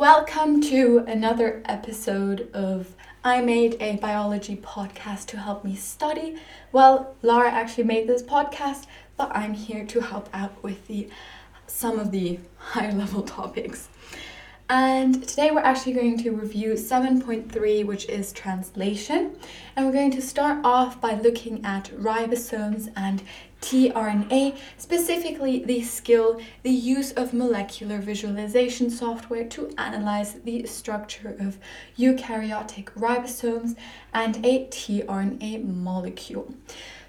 Welcome to another episode of I Made a Biology Podcast to Help Me Study. Well, Lara actually made this podcast, but I'm here to help out with some of the higher level topics. And today we're actually going to review 7.3, which is translation. And we're going to start off by looking at ribosomes and tRNA, specifically the skill, the use of molecular visualization software to analyze the structure of eukaryotic ribosomes and a tRNA molecule.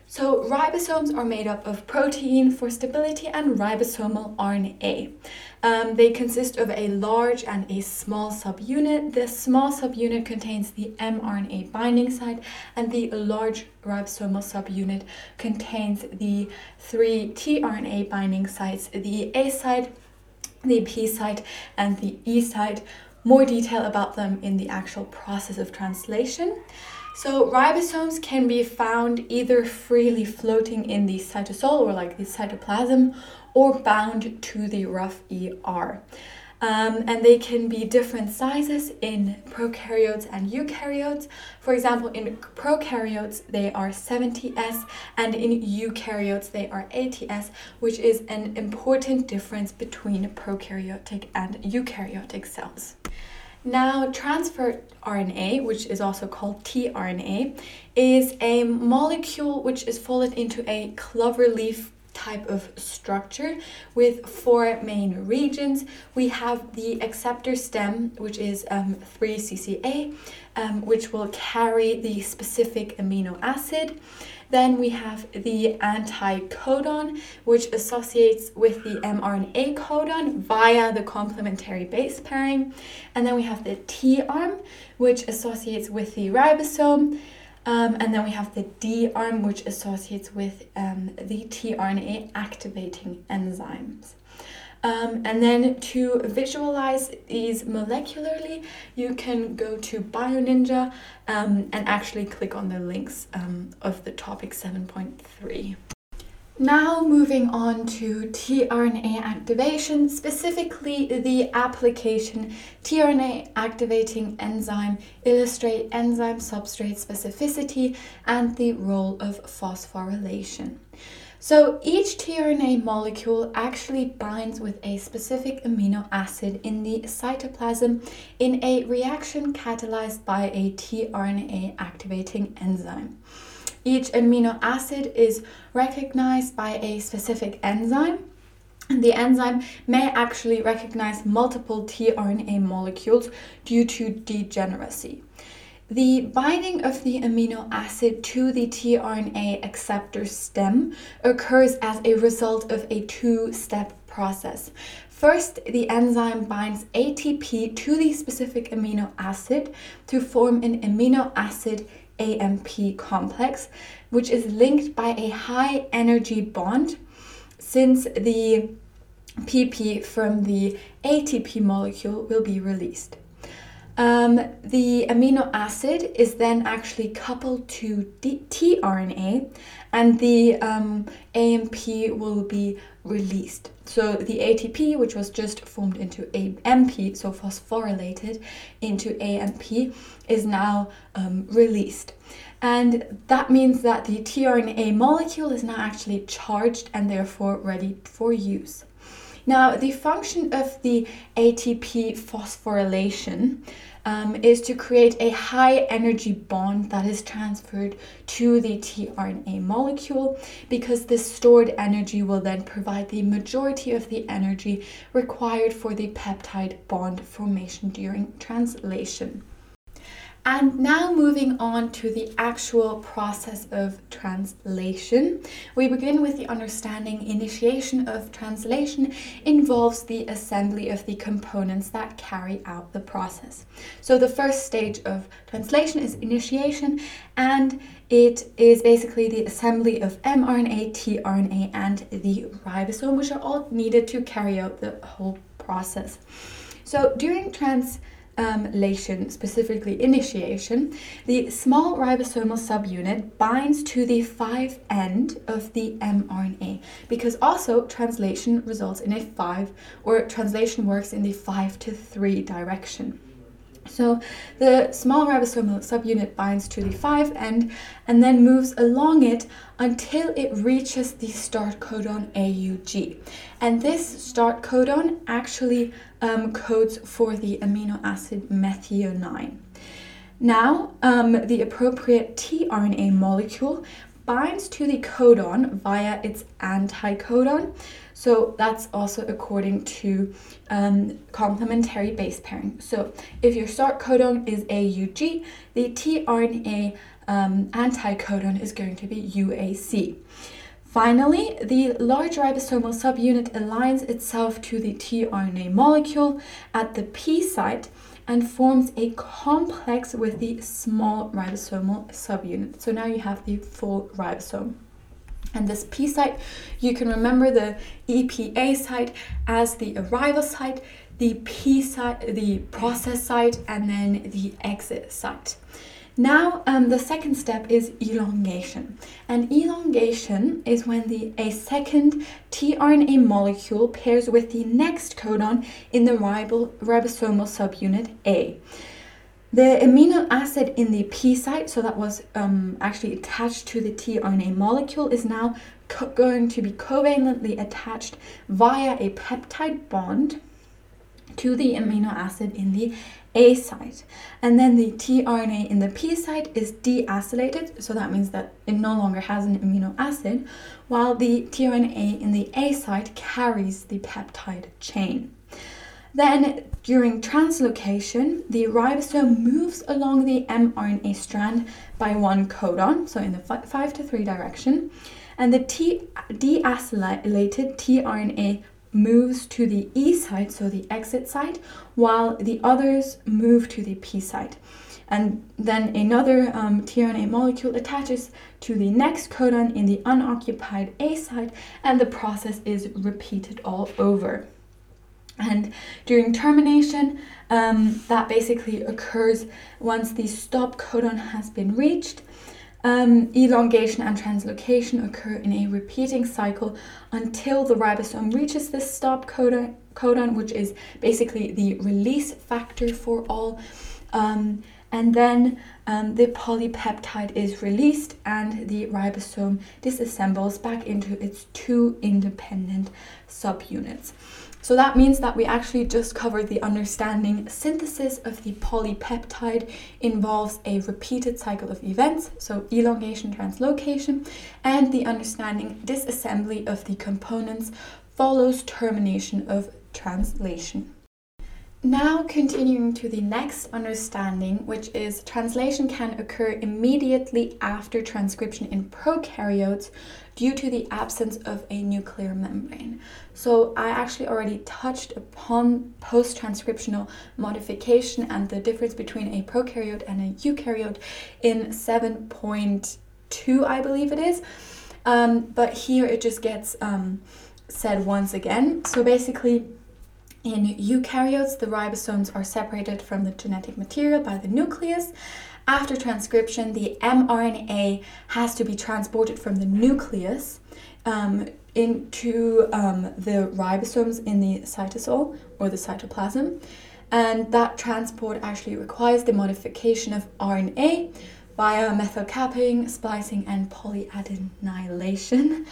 So ribosomes are made up of protein for stability and ribosomal RNA. They consist of a large and a small subunit. The small subunit contains the mRNA binding site, and the large ribosomal subunit contains the three tRNA binding sites, the A site, the P site, and the E site. More detail about them in the actual process of translation. So ribosomes can be found either freely floating in the cytosol or like the cytoplasm or bound to the rough ER. And they can be different sizes in prokaryotes and eukaryotes. For example, in prokaryotes, they are 70S, and in eukaryotes, they are 80S, which is an important difference between prokaryotic and eukaryotic cells. Now, transfer RNA, which is also called tRNA, is a molecule which is folded into a cloverleaf type of structure with four main regions. We have the acceptor stem, which is 3CCA, which will carry the specific amino acid. Then we have the anticodon, which associates with the mRNA codon via the complementary base pairing. And then we have the T-arm, which associates with the ribosome. And then we have the D-arm, which associates with the tRNA activating enzymes. And then to visualize these molecularly, you can go to BioNinja and actually click on the links of the topic 7.3. Now moving on to tRNA activation, specifically the application tRNA activating enzyme, illustrate enzyme substrate specificity and the role of phosphorylation. So each tRNA molecule actually binds with a specific amino acid in the cytoplasm in a reaction catalyzed by a tRNA activating enzyme. Each amino acid is recognized by a specific enzyme, and the enzyme may actually recognize multiple tRNA molecules due to degeneracy. The binding of the amino acid to the tRNA acceptor stem occurs as a result of a two-step process. First, the enzyme binds ATP to the specific amino acid to form an amino acid AMP complex, which is linked by a high energy bond, since the PP from the ATP molecule will be released. The amino acid is then actually coupled to tRNA, and the AMP will be released. So the ATP, which was just formed into AMP, so phosphorylated into AMP, is now released. And that means that the tRNA molecule is now actually charged and therefore ready for use. Now, the function of the ATP phosphorylation is to create a high energy bond that is transferred to the tRNA molecule, because this stored energy will then provide the majority of the energy required for the peptide bond formation during translation. And now moving on to the actual process of translation. We begin with the understanding initiation of translation involves the assembly of the components that carry out the process. So the first stage of translation is initiation, and it is basically the assembly of mRNA, tRNA, and the ribosome, which are all needed to carry out the whole process. So during translation, specifically initiation, the small ribosomal subunit binds to the 5' end of the mRNA, because also translation results in a 5, or translation works in the 5-3 direction. So the small ribosomal subunit binds to the 5' end and then moves along it until it reaches the start codon AUG. And this start codon actually codes for the amino acid methionine. Now, the appropriate tRNA molecule binds to the codon via its anticodon. So that's also according to complementary base pairing. So if your start codon is AUG, the tRNA anticodon is going to be UAC. Finally, the large ribosomal subunit aligns itself to the tRNA molecule at the P site and forms a complex with the small ribosomal subunit. So now you have the full ribosome. And this P site, you can remember the EPA site as the arrival site, the P site, the process site, and then the exit site. Now, the second step is elongation. And elongation is when a second tRNA molecule pairs with the next codon in the ribosomal subunit A. The amino acid in the P site, so that was actually attached to the tRNA molecule, is now going to be covalently attached via a peptide bond to the amino acid in the A site. And then the tRNA in the P site is deacylated, so that means that it no longer has an amino acid, while the tRNA in the A site carries the peptide chain. Then, during translocation, the ribosome moves along the mRNA strand by one codon, so in the 5-3 direction, and the deacylated tRNA moves to the E site, so the exit site, while the others move to the P site. And then another tRNA molecule attaches to the next codon in the unoccupied A site, and the process is repeated all over. And during termination, that basically occurs once the stop codon has been reached. Elongation and translocation occur in a repeating cycle until the ribosome reaches this stop codon, which is basically the release factor for all. And then the polypeptide is released and the ribosome disassembles back into its two independent subunits. So that means that we actually just covered the understanding synthesis of the polypeptide involves a repeated cycle of events, so elongation, translocation, and the understanding disassembly of the components follows termination of translation. Now continuing to the next understanding, which is translation can occur immediately after transcription in prokaryotes due to the absence of a nuclear membrane. So I actually already touched upon post-transcriptional modification and the difference between a prokaryote and a eukaryote in 7.2, I believe it is. But here it just gets said once again. So basically, in eukaryotes, the ribosomes are separated from the genetic material by the nucleus. After transcription, the mRNA has to be transported from the nucleus into the ribosomes in the cytosol or the cytoplasm. And that transport actually requires the modification of RNA via methylcapping, splicing, and polyadenylation.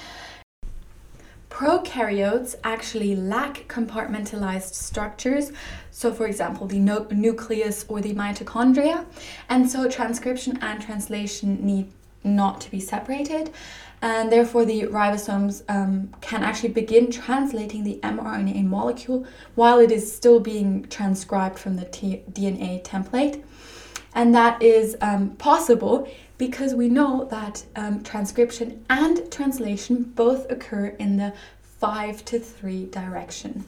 Prokaryotes actually lack compartmentalized structures, so for example the nucleus or the mitochondria, and so transcription and translation need not to be separated, and therefore the ribosomes can actually begin translating the mRNA molecule while it is still being transcribed from the DNA template. And that is possible because we know that transcription and translation both occur in the 5-3 direction.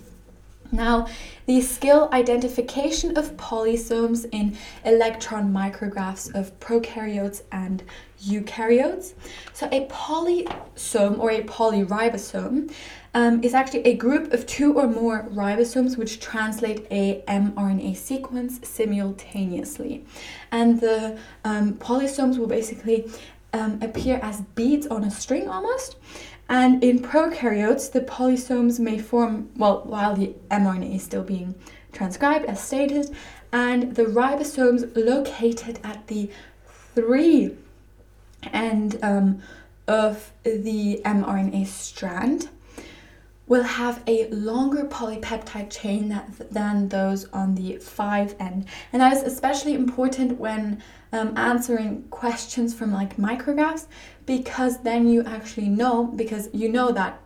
Now, the skill identification of polysomes in electron micrographs of prokaryotes and eukaryotes. So a polysome or a polyribosome is actually a group of two or more ribosomes which translate a mRNA sequence simultaneously. And the polysomes will basically appear as beads on a string almost. And in prokaryotes, the polysomes may form, well, while the mRNA is still being transcribed as stated, and the ribosomes located at the 3 end of the mRNA strand will have a longer polypeptide chain than those on the 5 end. And that is especially important when answering questions from like micrographs, because then you actually know, because you know that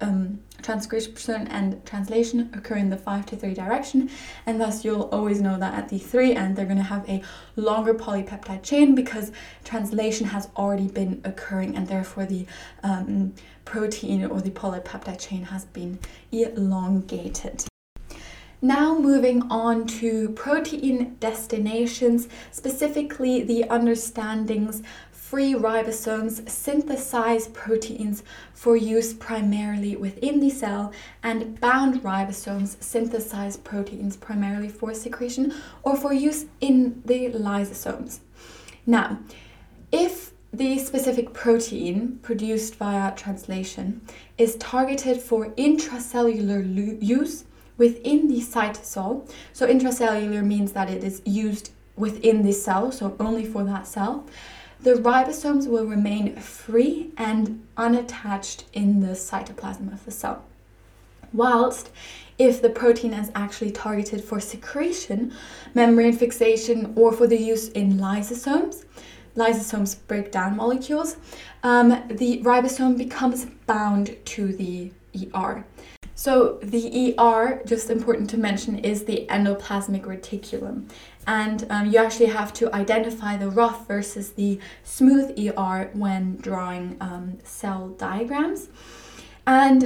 transcription and translation occur in the 5-3 direction, and thus you'll always know that at the 3 end they're going to have a longer polypeptide chain because translation has already been occurring, and therefore the protein or the polypeptide chain has been elongated. Now moving on to protein destinations, specifically the understandings free ribosomes synthesize proteins for use primarily within the cell, and bound ribosomes synthesize proteins primarily for secretion or for use in the lysosomes. Now, if the specific protein produced via translation is targeted for intracellular use within the cytosol, so intracellular means that it is used within the cell, so only for that cell, the ribosomes will remain free and unattached in the cytoplasm of the cell. Whilst if the protein is actually targeted for secretion, membrane fixation, or for the use in lysosomes, lysosomes break down molecules, the ribosome becomes bound to the ER. So the ER, just important to mention, is the endoplasmic reticulum. And you actually have to identify the rough versus the smooth ER when drawing cell diagrams. And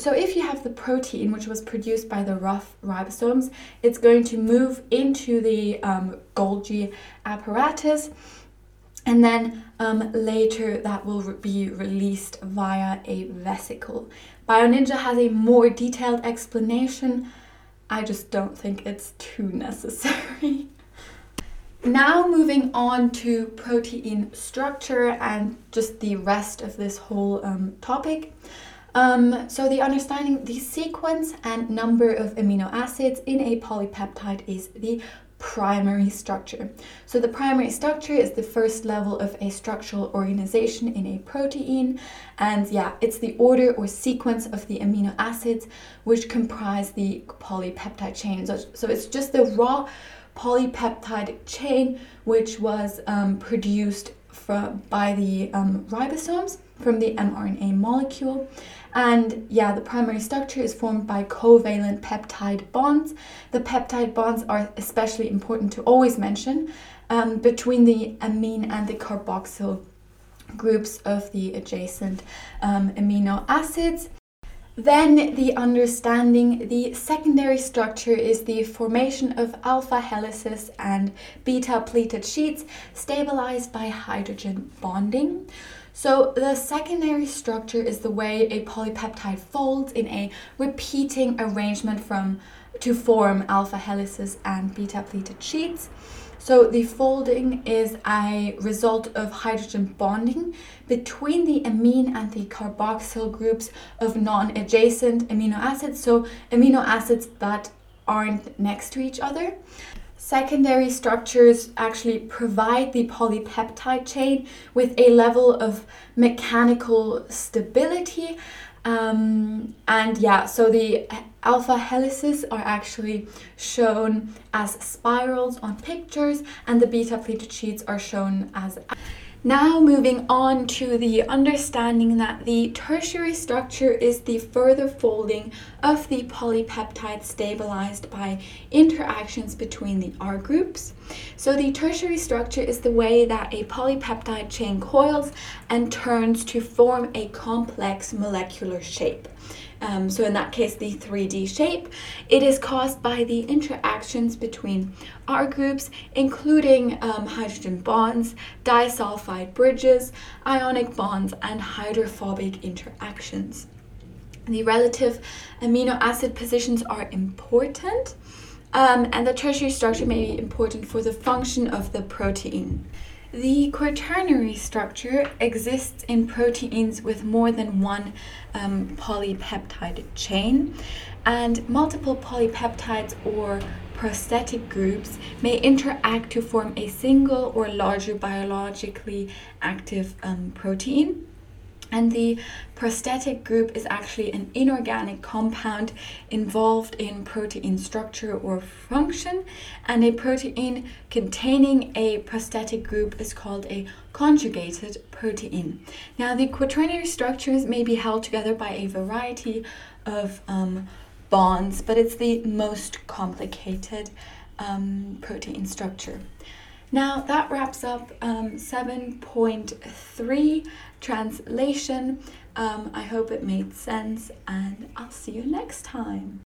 so if you have the protein which was produced by the rough ribosomes, it's going to move into the Golgi apparatus, and then later that will be released via a vesicle. BioNinja has a more detailed explanation. I just don't think it's too necessary. Now moving on to protein structure and just the rest of this whole topic. So the understanding the sequence and number of amino acids in a polypeptide is the primary structure. So the primary structure is the first level of a structural organization in a protein, and yeah, it's the order or sequence of the amino acids which comprise the polypeptide chain. So it's just the raw polypeptide chain which was produced by the ribosomes from the mRNA molecule. And yeah, the primary structure is formed by covalent peptide bonds. The peptide bonds are especially important to always mention between the amine and the carboxyl groups of the adjacent amino acids. Then the understanding, the secondary structure is the formation of alpha helices and beta pleated sheets stabilized by hydrogen bonding. So the secondary structure is the way a polypeptide folds in a repeating arrangement to form alpha helices and beta pleated sheets. So the folding is a result of hydrogen bonding between the amine and the carboxyl groups of non-adjacent amino acids, so amino acids that aren't next to each other. Secondary structures actually provide the polypeptide chain with a level of mechanical stability. And yeah, so the alpha helices are actually shown as spirals on pictures, and the beta pleated sheets are shown as. Now moving on to the understanding that the tertiary structure is the further folding of the polypeptide stabilized by interactions between the R groups. So the tertiary structure is the way that a polypeptide chain coils and turns to form a complex molecular shape. So in that case, the 3D shape. It is caused by the interactions between R groups, including hydrogen bonds, disulfide bridges, ionic bonds, and hydrophobic interactions. The relative amino acid positions are important, and the tertiary structure may be important for the function of the protein. The quaternary structure exists in proteins with more than one polypeptide chain, and multiple polypeptides or prosthetic groups may interact to form a single or larger biologically active protein. And the prosthetic group is actually an inorganic compound involved in protein structure or function, and a protein containing a prosthetic group is called a conjugated protein. Now, the quaternary structures may be held together by a variety of bonds, but it's the most complicated protein structure. Now that wraps up 7.3 translation. I hope it made sense, and I'll see you next time.